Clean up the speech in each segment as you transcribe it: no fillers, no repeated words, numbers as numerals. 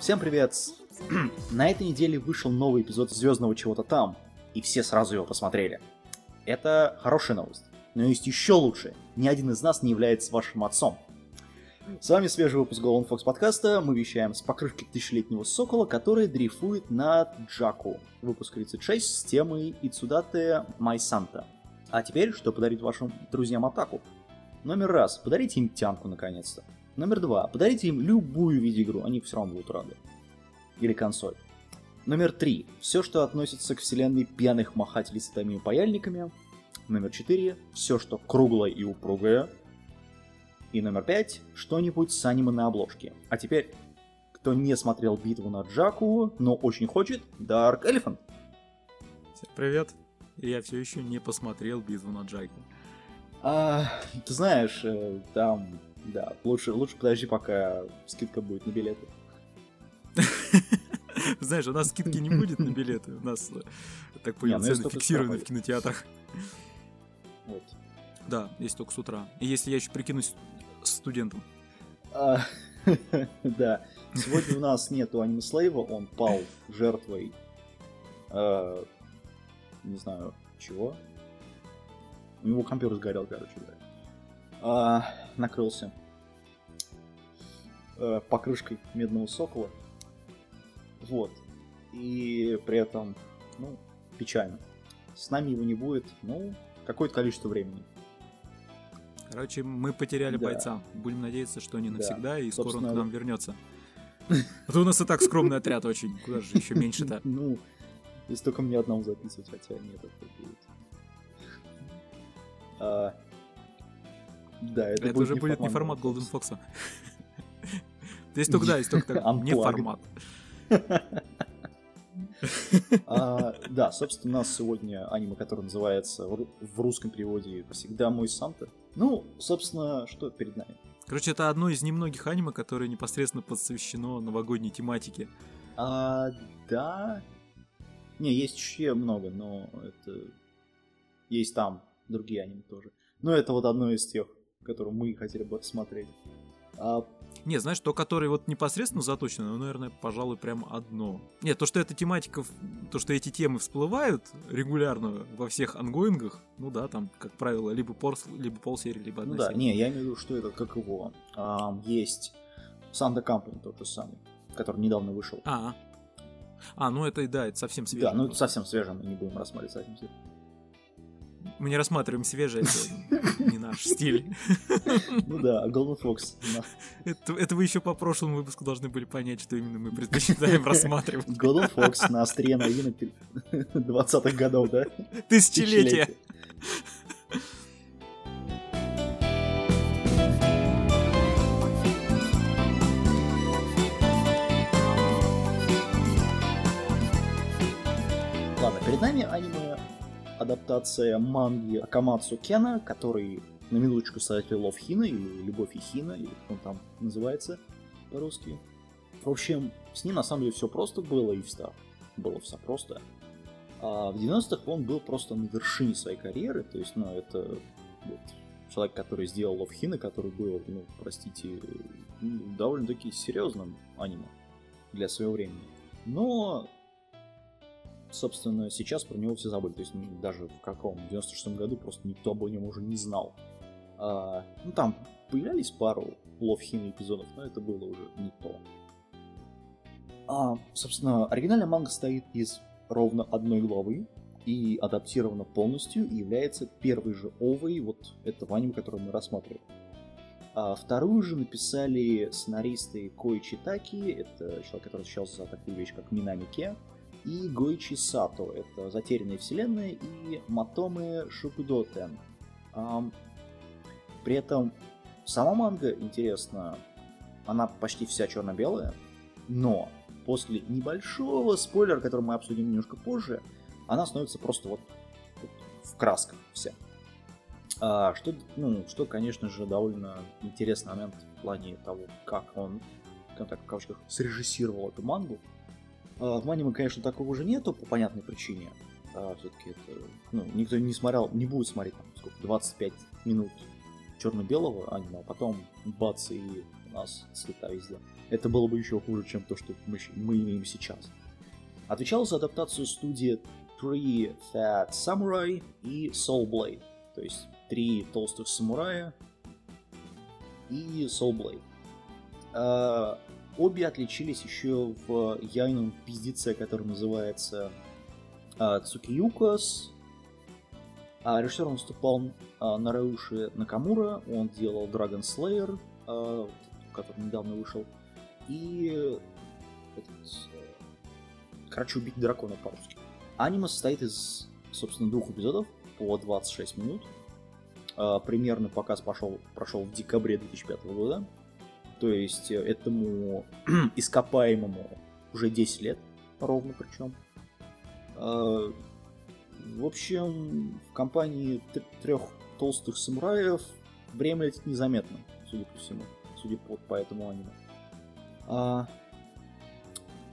Всем привет! На этой неделе вышел новый эпизод «Звездного чего-то там», и все сразу его посмотрели. Это хорошая новость, но есть еще лучше. Ни один из нас не является вашим отцом. С вами свежий выпуск Golden Fox подкаста. Мы вещаем с покрышки тысячелетнего сокола, который дрейфует на Джаку. Выпуск 36 с темой «Itsudatte My Santa». А теперь, что подарить вашим друзьям атаку? Номер раз. Подарите им тянку, наконец-то. Номер два. Подарите им любую видеоигру, они все равно будут рады. Или консоль. Номер три. Все, что относится к вселенной пьяных махателей с атомными паяльниками. Номер четыре. Все, что круглое и упругое. И номер пять. Что-нибудь с аниме на обложке. А теперь, кто не смотрел битву на Джаку, но очень хочет, Dark Elephant. Всем привет. Я все еще не посмотрел битву на Джаку. Ты знаешь, там... Да, лучше подожди, пока скидка будет на билеты. Знаешь, у нас скидки не будет на билеты. У нас, так понял, цены фиксированы в кинотеатрах. Да, если только с утра. И если я еще прикинусь студентом. Да. Сегодня у нас нету аниме-слейва, он пал жертвой... Не знаю, чего. У него компьютер сгорел, короче, да. Накрылся покрышкой медного сокола. Вот. И при этом, печально. С нами его не будет, какое-то количество времени. Короче, мы потеряли бойца. Будем надеяться, что не навсегда, и скоро он к нам вернется. А то у нас и так скромный отряд очень. Куда же еще меньше-то? Ну, если только мне одному записывать, хотя нет, это будет... Да, это уже будет не формат Golden Fox. Здесь только да, здесь только так, не формат. Да, собственно, у нас сегодня аниме, которое называется в русском переводе «Всегда мой Санта». Ну, собственно, что перед нами? Короче, это одно из немногих аниме, которое непосредственно посвящено новогодней тематике. Да. Не, есть еще много, но это... Есть там другие аниме тоже. Но это вот одно из тех, которую мы хотели бы рассмотреть. Не, знаешь, то, которое вот непосредственно заточено, наверное, пожалуй, прям одно. Нет, то, что эта тематика, то, что эти темы всплывают регулярно во всех ангоингах, ну да, там, как правило, либо полсерии, либо одна серия. Да, не, я имею в виду, что это как его. Есть Santa Company, тот же самый, который недавно вышел. Ну это, да, это совсем свежий. Да, ну это совсем свежий, мы не будем рассматривать совсем свежий. Мы не рассматриваем свежее, это не наш стиль. Ну да, Golden Fox. Это вы еще по прошлому выпуску должны были понять, что именно мы предпочитаем рассматривать. Golden Fox на острие новинок 20-х годов, да? Тысячелетия! Ладно, перед нами аниме... Адаптация манги Акамацу Кена, который на минуточку создатель Love Hina, или Любовь и Хина, или как он там называется по-русски. В общем, с ним на самом деле все просто было, и всегда было все просто. А в 90-х он был просто на вершине своей карьеры, то есть, это вот, человек, который сделал Love Hina, который был, простите, довольно-таки серьезным аниме для своего времени. Но... собственно, сейчас про него все забыли. То есть даже в каком? В 96-м году просто никто об нем уже не знал. Ну, там появлялись пару Love Hina эпизодов, но это было уже не то. Собственно, оригинальная манга состоит из ровно одной главы и адаптирована полностью, и является первой же овой вот этого аниме, которое мы рассматриваем. Вторую же написали сценаристы Коичи Таки, это человек, который отвечался за такую вещь, как Минами-ке, и Гоичи Сато, это Затерянные вселенные, и Матоме Шукудотен. При этом сама манга, интересно, она почти вся черно-белая, но после небольшого спойлера, который мы обсудим немножко позже, она становится просто вот в красках вся. Что, конечно же, довольно интересный момент в плане того, как он, так, в кавычках, срежиссировал эту мангу. В аниме, конечно, такого уже нету, по понятной причине. Все-таки это, никто не смотрел, не будет смотреть, там, сколько, 25 минут черно-белого аниме, а потом бац, и у нас цвета везде. Это было бы еще хуже, чем то, что мы имеем сейчас. Отвечала за адаптацию студии Three Fat Samurai и Soul Blade. То есть три толстых самурая и Soul Blade. Обе отличились еще в яйном пиздеце, который называется Тсуки Юко. Режиссером выступал Рeuуши Накамура. Он делал Dragon Slayer, который недавно вышел. И... «Убить дракона» по-русски. Аниме состоит из, собственно, двух эпизодов по 26 минут. Примерно показ прошел в декабре 2005 года. То есть этому ископаемому уже 10 лет, ровно причем. В общем, в компании трех толстых самураев время летит незаметно, судя по всему, судя по этому аниме.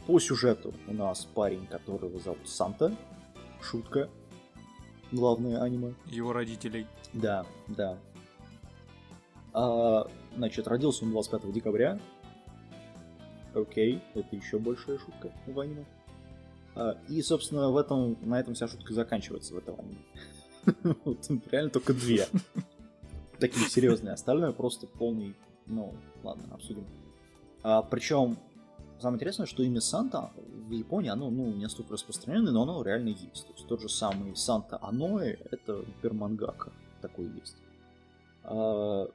По сюжету у нас парень, которого зовут Санта. Шутка. Главное аниме. Его родителей. Да. Значит, родился он 25 декабря. Окей, это еще большая шутка в аниме. И, собственно, на этом вся шутка заканчивается в этом аниме. Вот, реально только две. Такие серьезные. Остальное просто полный... ладно, обсудим. Причем, самое интересное, что имя Санта в Японии, оно не настолько распространенное, но оно реально есть. То есть тот же самый Санта Иноуэ, это пермангака, такой есть. Но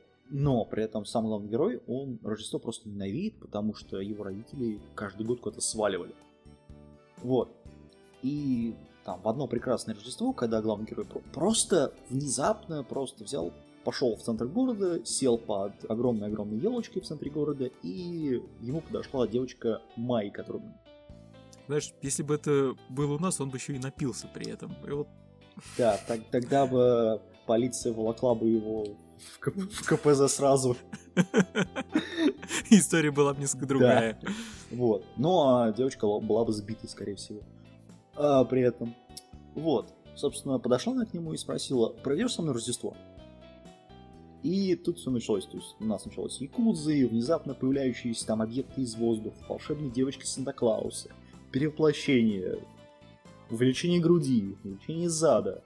при этом сам главный герой, он Рождество просто ненавидит, потому что его родители каждый год куда-то сваливали. Вот. И там в одно прекрасное Рождество, когда главный герой просто внезапно взял, пошел в центр города, сел под огромной-огромной елочкой в центре города, и ему подошла девочка Май, которую... Знаешь, если бы это было у нас, он бы еще и напился при этом. И вот... Да, тогда бы полиция волокла бы его в КПЗ сразу. История была бы несколько другая. Да. Вот. Но девочка была бы сбита, скорее всего. При этом. Вот. Собственно, подошла она к нему и спросила: «Проведешь со мной Рождество?» И тут все началось. То есть у нас началось якудзы, внезапно появляющиеся там объекты из воздуха, волшебные девочки Санта-Клауса, перевоплощение, увеличение груди, увеличение зада,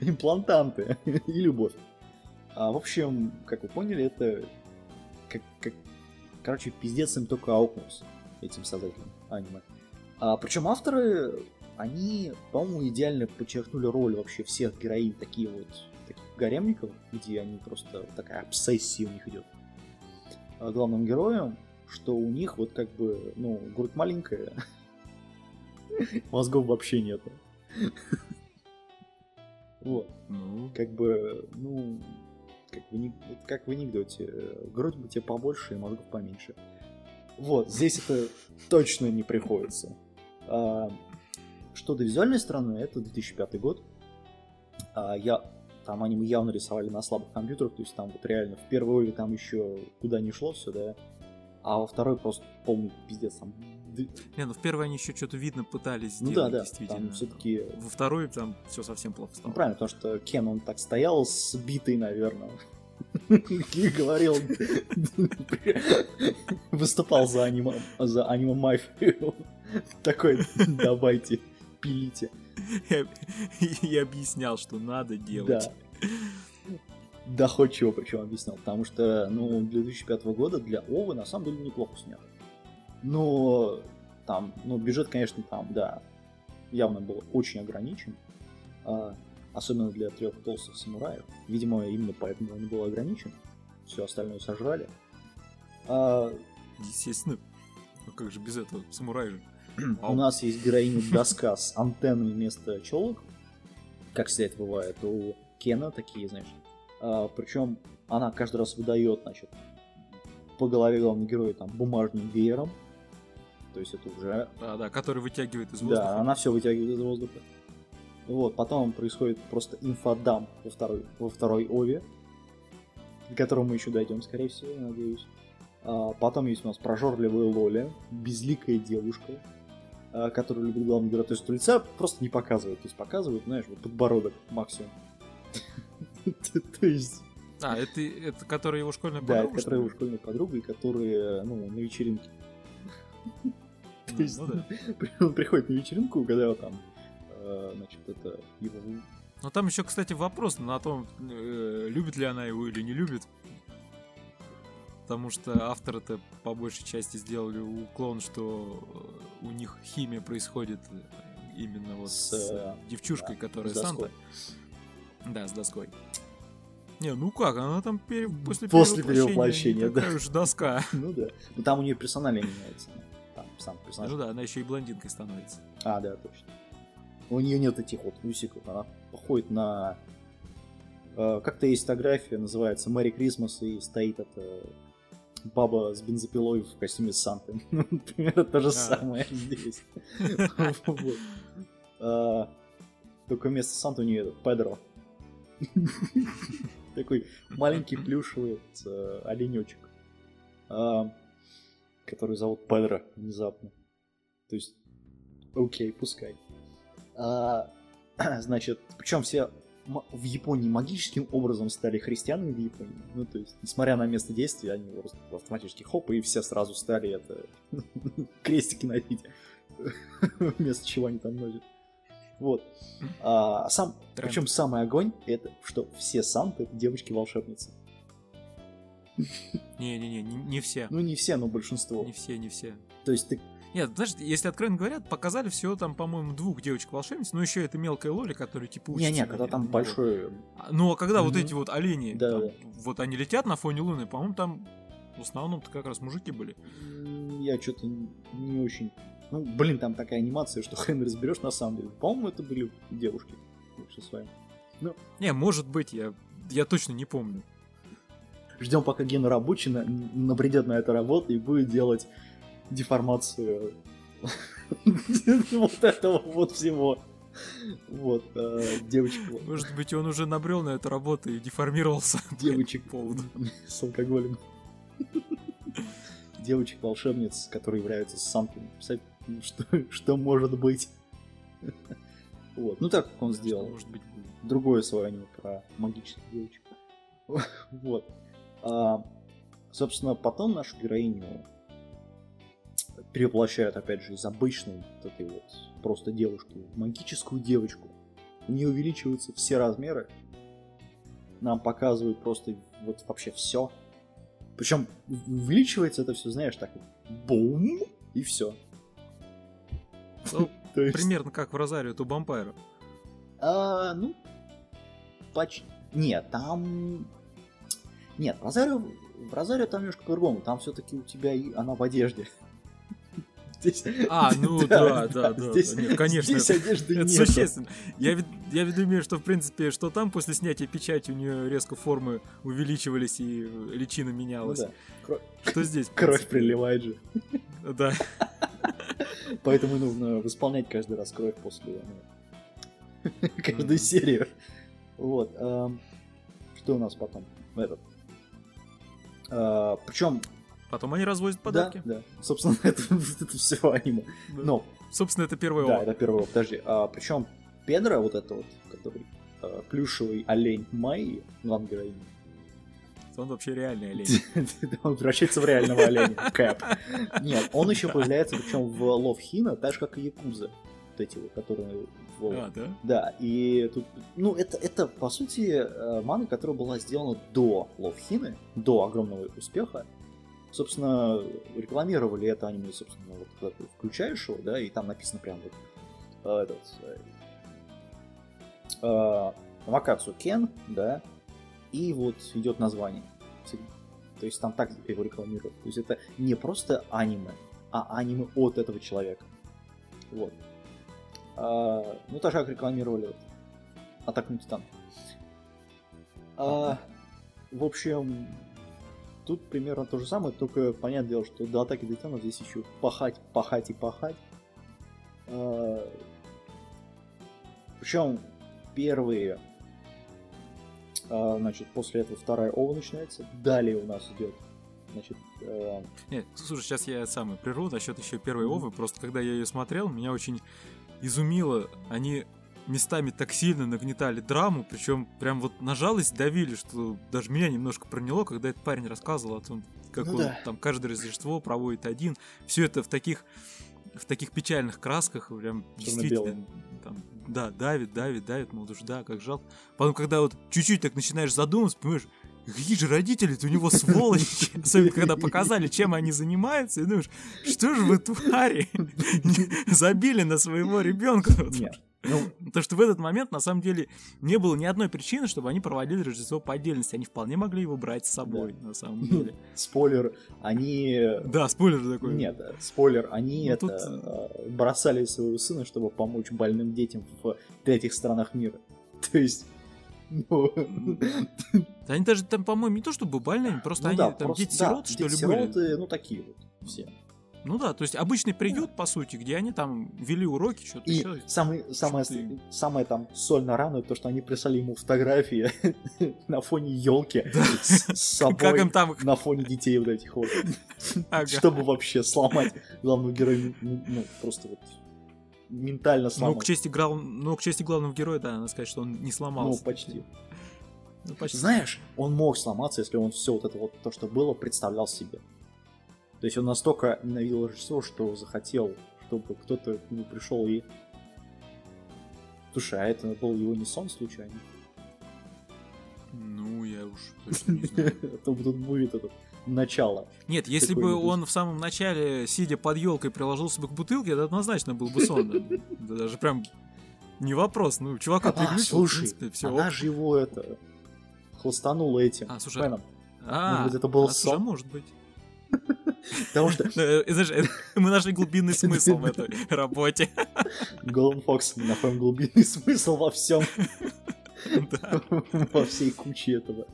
имплантанты и любовь. В общем, как вы поняли, это... Короче, пиздец им только аукнулся, этим создателям аниме. Причем авторы, они, по-моему, идеально подчеркнули роль вообще всех героинь, таких гаремников, где они просто... Такая обсессия у них идет главным героем, что у них грудь маленькая, мозгов вообще нету. Вот. Как в анекдоте. Грудь бы тебе побольше и мозгов поменьше. Вот, здесь это точно не приходится. Что до визуальной стороны, это 2005 год. Там аниме явно рисовали на слабых компьютерах, то есть там вот реально в первой ове там еще куда ни шло все, да, а во второй просто полный пиздец там. В первой они еще что-то видно пытались сделать, действительно. Там все-таки... Во второй там все совсем плохо стало. Правильно, потому что Кен, он так стоял сбитый, наверное, и говорил, выступал за аниме Мафию. Такой, давайте, пилите. Я объяснял, что надо делать. Доходчиво причем объяснял, потому что, ну, для 2005 года для Овы на самом деле неплохо снял. Но там, ну, бюджет, конечно, там, да, явно был очень ограничен, особенно для трех толстых самураев. Видимо, именно поэтому он был ограничен. Все остальное сожрали. Естественно. Ну как же без этого? Самурай же. У нас есть героиня доска с антенной вместо челок, как всегда бывает у Кена, такие, знаешь. Причем она каждый раз выдает, значит, по голове главного героя там бумажным веером. То есть это уже... Да, который вытягивает из воздуха. Да, она все вытягивает из воздуха. Вот, потом происходит просто инфодамп во второй Ове, к которому мы еще дойдем, скорее всего, я надеюсь. Потом есть у нас прожорливая Лоля, безликая девушка, которую любит главный герой. То есть лица просто не показывают. То есть показывают, знаешь, вот подбородок максимум. То есть... А, это которая его школьная подруга? Да, это которая его школьная подруга, и которые, ну, на вечеринке. То есть он приходит на вечеринку, когда там, значит, это его... Но там еще, кстати, вопрос на том, любит ли она его или не любит. Потому что автора-то по большей части сделали уклон, что у них химия происходит именно вот с девчушкой, да, которая Санта. Да, с доской. Не, ну как, она там после перевоплощения, да. Такая уж доска. Ну да. Но там у нее персонаж меняется. Там сам персонаж. Ну да, она еще и блондинкой становится. А, да, точно. У нее нет этих вот усиков. Она походит на... Как-то есть фотография, называется «Мэри Крисмас», и стоит эта баба с бензопилой в костюме Санты. Например, то же самое здесь. Только вместо Санты у нее Педро. Такой маленький плюшевый оленечек, который зовут Педро внезапно. То есть, окей, пускай. Значит, причем все в Японии магическим образом стали христианами в Японии. Ну, то есть, несмотря на место действия, они просто автоматически хоп, и все сразу стали это крестики носить. Вместо чего они там носят. Вот. Причем самый огонь, это что все санты девочки-волшебницы. Не-не-не, не все. Ну, не все, но большинство. Не все. То есть ты... Нет, знаешь, если откровенно говорят, показали всего там, по-моему, 2 девочек-волшебниц, но еще это мелкая Лоли, которая типа учится. Не-не, когда там большой... Ну, а когда вот эти вот олени, да, там, да. Вот они летят на фоне луны, по-моему, там в основном-то как раз мужики были. Я что-то не очень... Ну, блин, там такая анимация, что хрен разберешь на самом деле. По-моему, это были девушки вообще с вами. Ну... Не, может быть, я точно не помню. Ждем, пока Гена Рабучий набредет на эту работу и будет делать... деформацию вот этого вот всего. Вот, девочек. Может быть, он уже набрел на эту работу и деформировался. Девочек с алкоголем. Девочек-волшебниц, которые являются санками. Что может быть? Вот. Ну так, как он сделал. Может быть, другое свое аниме про магических девочек. Вот. Собственно, потом нашу героиню перевоплощают, опять же, из обычной вот этой вот просто девушки в магическую девочку. У нее увеличиваются все размеры. Нам показывают просто вот вообще все. Причем увеличивается это все, знаешь, так бум, и все. Примерно как в Розарио то Вампайр. Ну, почти... Нет, там... Нет, в Розарио там немножко по-другому. Там все-таки у тебя и она в одежде. Здесь... А, ну да. Здесь, нет, конечно, здесь одежды нет. Это существенно. Я веду имею, что в принципе, что там после снятия печати у нее резко формы увеличивались и личина менялась. Ну, да. Что здесь? Кровь приливает же. Да. Поэтому нужно восполнять каждый раз кровь после каждую серию. Вот. Что у нас потом? Этот. Причем... Потом они развозят подарки. Да. Собственно, это все аниме. Да. Но... Собственно, это первый ОВА. Да, это первый ОВА. Подожди. Причем Педро, вот это вот, который плюшевый олень Майи, главный героинь. Он вообще реальный олень. Он превращается в реального оленя. Кэп. Нет, он еще появляется, причем в Love Hina, так же, как и Якуза. вот эти вот, которые... А, да? Да, и тут... Ну, это по сути, манга, которая была сделана до Love Hina, до огромного успеха. Собственно, рекламировали это аниме, собственно, вот когда ты включаешь его, да, и там написано прям вот... Акамату Кен, да, и вот идет название. То есть там так его рекламируют. То есть это не просто аниме, а аниме от этого человека. Вот. Ну, так же, как рекламировали Attack on Titan. В общем, тут примерно то же самое, только понятное дело, что до Атаки Титанов здесь еще пахать. Причем первые, значит, после этого вторая ова начинается, далее у нас идет, значит... Нет, слушай, сейчас я сам прерву насчет еще первой овы, просто когда я ее смотрел, меня очень изумило, они местами так сильно нагнетали драму, причем прям вот на жалость давили, что даже меня немножко проняло, когда этот парень рассказывал о том, как там каждое Рождество проводит один, все это в таких печальных красках, прям действительно там, да, давит, мол, уж да, как жалко. Потом, когда вот чуть-чуть так начинаешь задумываться, понимаешь, какие же родители-то у него сволочи, особенно когда показали, чем они занимаются, и думаешь, что же вы, твари, забили на своего ребенка. Потому что в этот момент, на самом деле, не было ни одной причины, чтобы они проводили Рождество по отдельности. Они вполне могли его брать с собой, да. На самом деле. Спойлер, они... Да, спойлер такой. Нет, спойлер, они бросали своего сына, чтобы помочь больным детям в третьих странах мира. То есть... Они даже там, по-моему, не то чтобы больные, просто они там дети-сироты, что ли, были? Дети-сироты, ну, такие вот все. Ну да, то есть обычный приют, по сути, где они там вели уроки, что-то еще. И самое там сольно рано, то, что они прислали ему фотографии на фоне елки с собой, на фоне детей вот этих вот. Чтобы вообще сломать главного героя, ну, просто вот ментально сломать. Но к чести главного героя, да, надо сказать, что он не сломался. Ну, почти. Знаешь, он мог сломаться, если он все вот это вот, то, что было, представлял себе. То есть он настолько ненавидел Рождество, что захотел, чтобы кто-то к нему пришел и... Слушай, а это был его не сон случайно? Ну, я уж точно не знаю. Тут будет это начало. Нет, если бы он в самом начале, сидя под елкой, приложился бы к бутылке, это однозначно был бы сон. Даже прям не вопрос. Ну, чувака приглючил, в принципе, все. Она же его хластанула этим. А, слушай, это был сон. Может быть. Потому что... Знаешь, мы нашли глубинный смысл в этой работе. Голан Фокс, мы находим глубинный смысл во всем. Да. Во всей куче этого.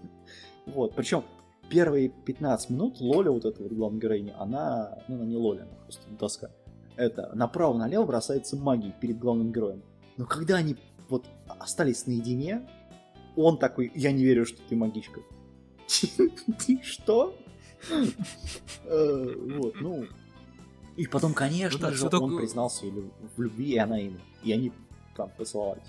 Вот, причем первые 15 минут Лоля, вот эта вот главная героиня, она не Лоля, она просто доска. Это направо-налево бросается магией перед главным героем. Но когда они вот остались наедине, он такой: я не верю, что ты магичка. Что? Вот, ну. И потом, конечно же, он признался в любви, и она ему. И они там поцеловались.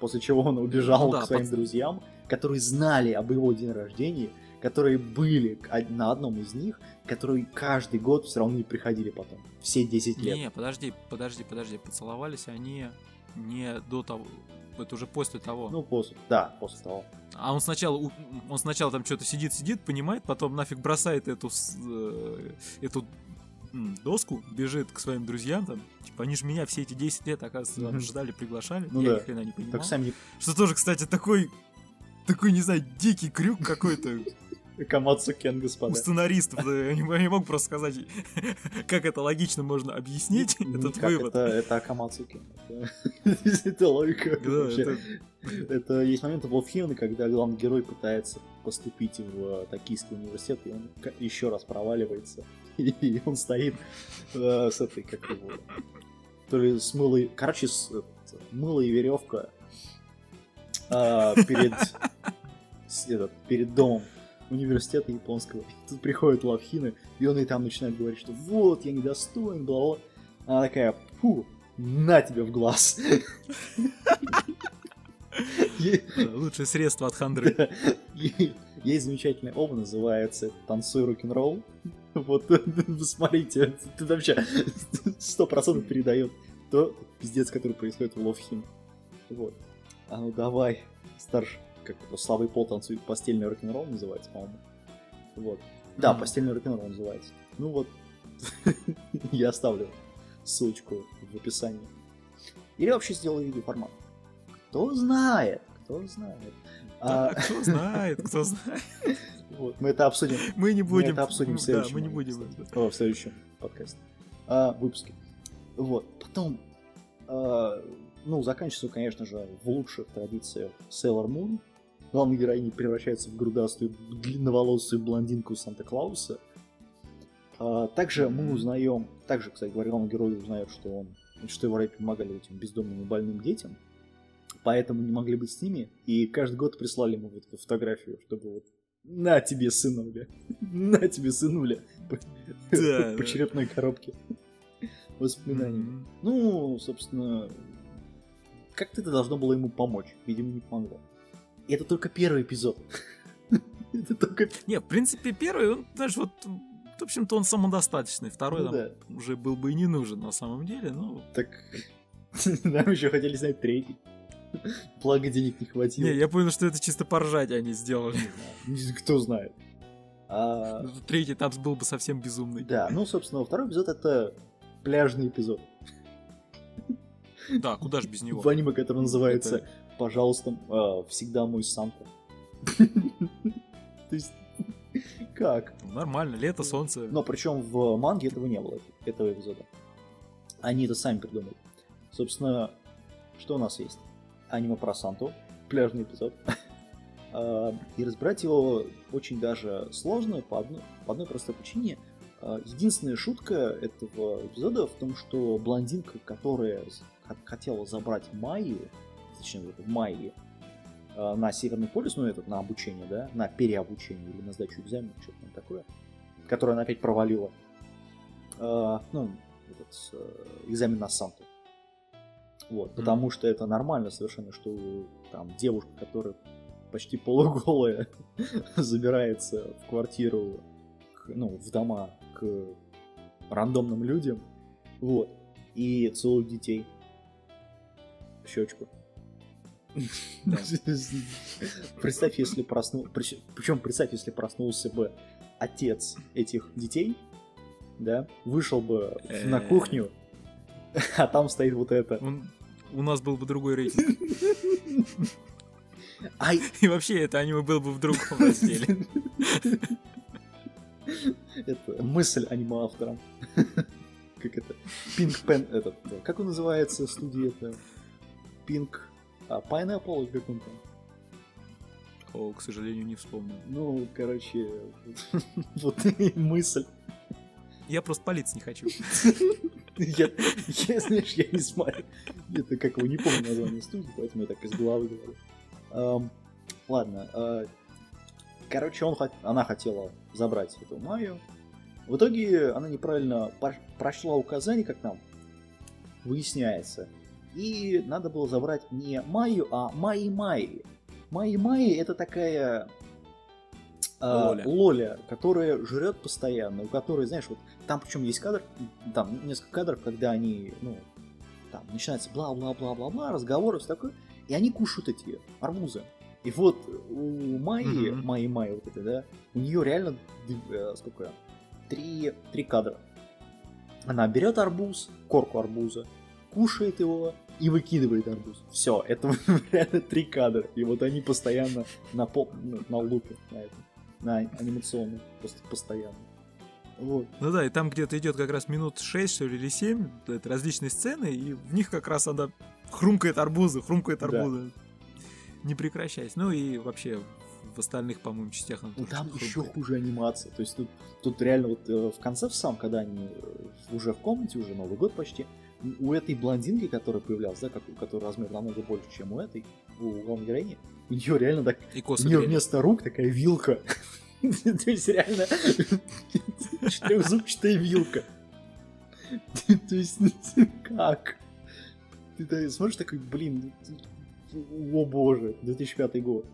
После чего он убежал к своим друзьям, которые знали об его день рождения, которые были на одном из них, которые каждый год все равно не приходили потом. Все 10 лет. Не, подожди. Поцеловались они не до того. Это уже после того. Ну, после того. А он сначала там что-то сидит, понимает, потом нафиг бросает эту доску, бежит к своим друзьям, там, типа, они же меня все эти 10 лет, оказывается, ждали, приглашали, ну, я ни хрена не понимал. Так сами... Что тоже, кстати, такой, не знаю, дикий крюк какой-то. Акамату Кен, господа. У сценаристов. Я не могу просто сказать, как это логично можно объяснить, этот вывод. Это Акамату Кен. Это логика. Это есть моменты в Love Hina, когда главный герой пытается поступить в Токийский университет, и он еще раз проваливается. И он стоит с этой, как его... То ли с мылой... Короче, мыло и веревка перед домом университета японского. И тут приходит Love Hina, и он и там начинает говорить, что вот, я недостоин, бла-бла. Она такая: фу, на тебе в глаз. Лучшее средство от хандры. Есть замечательная ова, называется «Танцуй рок-н-ролл». Вот, смотрите, тут вообще 100% передает то пиздец, который происходит в Love Hina. Вот. А ну давай, старш, как это, слабый пол танцует, постельный рок-н-ролл называется, по-моему. Вот. Да, постельный рок-н-ролл называется. Ну вот, я оставлю ссылочку в описании. Или вообще сделаю видеоформат. Кто знает, кто знает. Да, кто знает, кто знает. Вот, мы это обсудим. Мы не будем. Мы это обсудим в следующем. Да, мы не будем. В следующем подкасте. Выпуске. Вот. Потом, ну, заканчивается, конечно же, в лучших традициях Sailor Moon. Главная героиня превращается в грудастую, длинноволосую блондинку Санта-Клауса. Также мы узнаем, также, кстати говоря, главный герой узнает, что его рэпи помогали этим бездомным и больным детям. Поэтому не могли быть с ними. И каждый год прислали ему вот эту фотографию, чтобы вот на тебе, сынуля. На тебе, сынуля. По черепной коробке. Воспоминаний. Ну, собственно, как-то это должно было ему помочь. Видимо, не помогло. И это только первый эпизод. Это только... Не, в принципе, первый, он, знаешь, вот... В общем-то, он самодостаточный. Второй нам уже был бы и не нужен, на самом деле, ну... Так... Нам еще хотели снять третий. Благо, денег не хватило. Не, я понял, что это чисто поржать они сделали. Кто знает. Третий этап был бы совсем безумный. Да, ну, собственно, второй эпизод — это пляжный эпизод. Да, куда же без него. В аниме, которое называется это... «Пожалуйста, всегда мой Санта». То есть, как? Нормально, лето, солнце. Но причем в манге этого не было, этого эпизода. Они это сами придумали. Собственно, что у нас есть? Аниме про Санту, пляжный эпизод. И разбирать его очень даже сложно по одной простой причине. Единственная шутка этого эпизода в том, что блондинка, которая хотела забрать Майи, точнее, Майи на Северный полюс, ну, это на обучение, да, на переобучение или на сдачу экзамена, что-то там такое, которое она опять провалила. Ну, этот экзамен на Санту. Вот, потому что это нормально совершенно, что там девушка, которая почти полуголая, забирается в квартиру, ну, в дома к рандомным людям, вот, и целует детей в щечку. Представь, если проснулся... Причем, представь, если проснулся бы отец этих детей, да, вышел бы на кухню, а там стоит вот это... У нас был бы другой рейтинг. И вообще, это аниме было бы в другом разделе. Это мысль аниме-авторам. Как это? Pink Pen... Этот, как он называется в студии? Это Pink Pineapple или как он там? О, к сожалению, не вспомню. Ну, короче, вот и мысль. Я просто палиться не хочу. Я, знаешь, я не смотрю. Это как его, не помню название студии, поэтому я так из головы говорю. Ладно. Короче, она хотела забрать эту Майю. В итоге она неправильно прошла указание, как нам выясняется. И надо было забрать не Майю, а Майи-Майи. Майи-Майи — это такая... Лоля, которая жрет постоянно, у которой, знаешь, вот там причем есть кадр, там несколько кадров, когда они, ну, там начинается бла-бла-бла-бла-бла, разговоры, все такое, и они кушают эти арбузы. И вот у Майи, Майи-Майи вот это, да, у нее реально, сколько, три кадра. Она берет арбуз, корку арбуза, кушает его и выкидывает арбуз. Все, это реально три кадра, и вот они постоянно на лупе на этом. На анимационный, просто постоянно. Вот. Ну да, и там где-то идет как раз минут 6, что ли, или 7, это различные сцены, и в них как раз она хрумкает арбузы. Да. Не прекращаясь. Ну и вообще в остальных, по-моему, частях она тоже там хрумкает. Еще хуже анимация. То есть тут реально вот в конце, в самом, когда они уже в комнате, уже Новый год почти, у этой блондинки, которая появлялась, да, которая размер намного больше, чем у этой, у главной героини, у нее реально так... У нее вместо рук такая вилка. То есть реально четырехзубчатая вилка. То есть как? Ты смотришь такой, блин, о боже, 2005 год.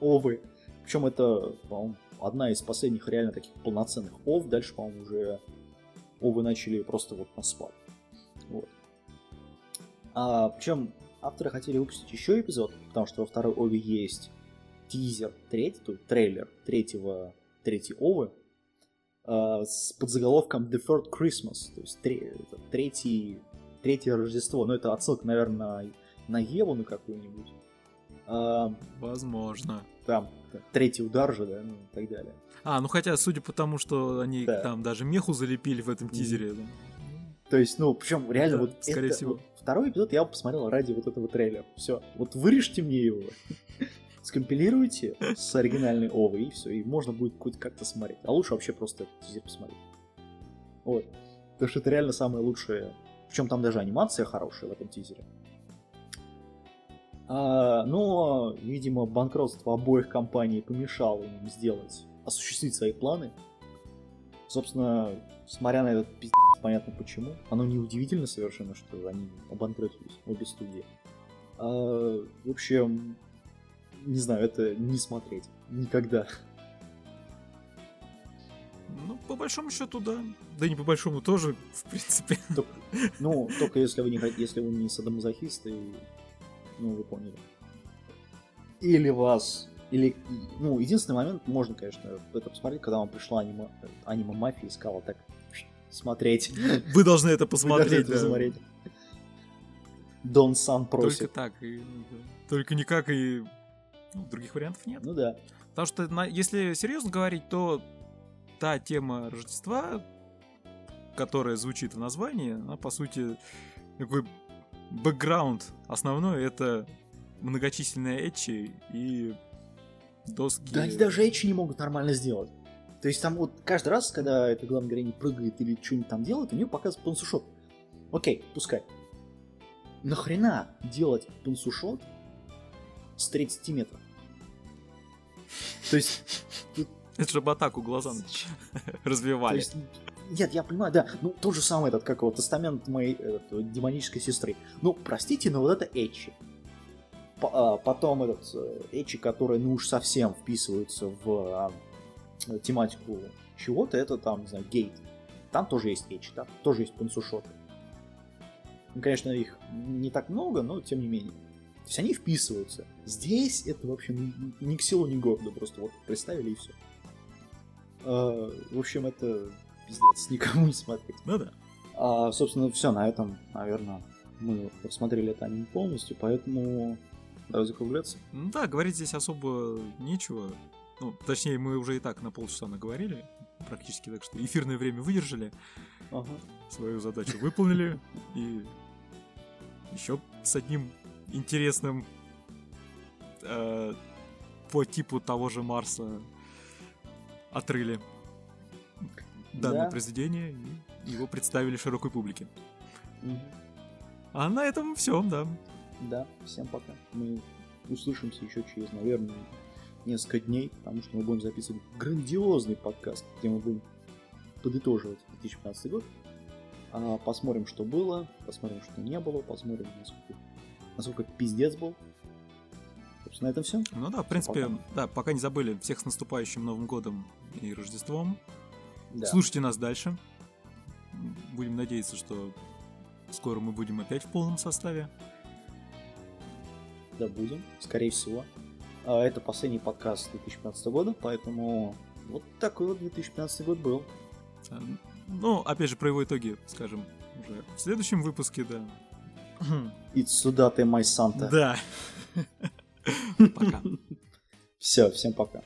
Овы. Причем это, по-моему, одна из последних реально таких полноценных ов. Дальше, по-моему, уже овы начали просто вот на спад. Вот. Причем авторы хотели выпустить еще эпизод, потому что во второй ове есть тизер, трейлер третьей овы с подзаголовком Deferred Christmas, то есть третье Рождество. Ну, это отсылка, наверное, на Еву на какую-нибудь. Возможно. Там третий удар же, да, ну и так далее. Ну хотя, судя по тому, что они там даже меху залепили в этом тизере. Да. То есть, ну, причем реально да, вот скорее всего. Второй эпизод я посмотрел ради вот этого трейлера. Все, вот вырежьте мне его, скомпилируйте с оригинальной овой, и все, и можно будет хоть как-то смотреть. А лучше вообще просто этот тизер посмотреть. Вот. Потому что это реально самое лучшее. Причем там даже анимация хорошая в этом тизере. Но, видимо, банкротство обоих компаний помешало им осуществить свои планы. Собственно, смотря на этот пиздец, понятно почему. Оно неудивительно совершенно, что они обанкротились, обе студии. В общем, не знаю, это не смотреть. Никогда. Ну, по большому счету, да. Да и не по большому тоже, в принципе. Только если вы не садомазохист и... Ну, вы поняли. Единственный момент, можно, конечно, это посмотреть, когда вам пришла аниме-мафия и сказала так, смотреть. Вы должны это посмотреть. Дон Сан просит. Только так. Только никак и... Других вариантов нет. Ну да. Потому что, если серьезно говорить, то та тема Рождества, которая звучит в названии, она, по сути, такой... Бэкграунд основной — это многочисленные этчи и доски. Да они даже этчи не могут нормально сделать. То есть там вот каждый раз, когда эта главная героиня прыгает или что-нибудь там делает, у нее показывают пансушот. Окей, пускай. Нахрена делать пансушот с 30 метров? То есть... Это же об атаку глаза развивали. Нет, я понимаю, да, ну, тот же самый этот, как его, тестамент моей демонической сестры. Ну, простите, но вот это эчи. Потом этот эчи, которые, ну уж совсем вписываются в тематику чего-то, это там, не знаю, Гейт. Там тоже есть эчи, там тоже есть пансушоты. Ну, конечно, их не так много, но тем не менее. То есть они вписываются. Здесь это, в общем, ни к селу, ни к городу, просто вот представили и все. В общем, это... Пиздец, никому не смотреть. Ну да. Собственно, все, на этом, наверное, мы посмотрели это аниме полностью, поэтому давай закругляться. Ну да, говорить здесь особо нечего. Ну, точнее, мы уже и так на полчаса наговорили, практически, так что эфирное время выдержали, свою задачу выполнили, и еще с одним интересным по типу того же Марса отрыли данное произведение, и его представили широкой публике. Угу. А на этом все, да. Да, всем пока. Мы услышимся еще через, наверное, несколько дней, потому что мы будем записывать грандиозный подкаст, где мы будем подытоживать 2015 год. Посмотрим, что было, посмотрим, что не было, посмотрим, насколько пиздец был. Собственно, на этом все. Ну да, в принципе, пока. Да, пока не забыли, всех с наступающим Новым годом и Рождеством. Да. Слушайте нас дальше. Будем надеяться, что скоро мы будем опять в полном составе. Да, будем, скорее всего. Это последний подкаст 2015 года, поэтому вот такой вот 2015 год был. Ну, опять же, про его итоги скажем уже в следующем выпуске, да. Itsudatte My Santa. Да. Пока. Все, всем пока.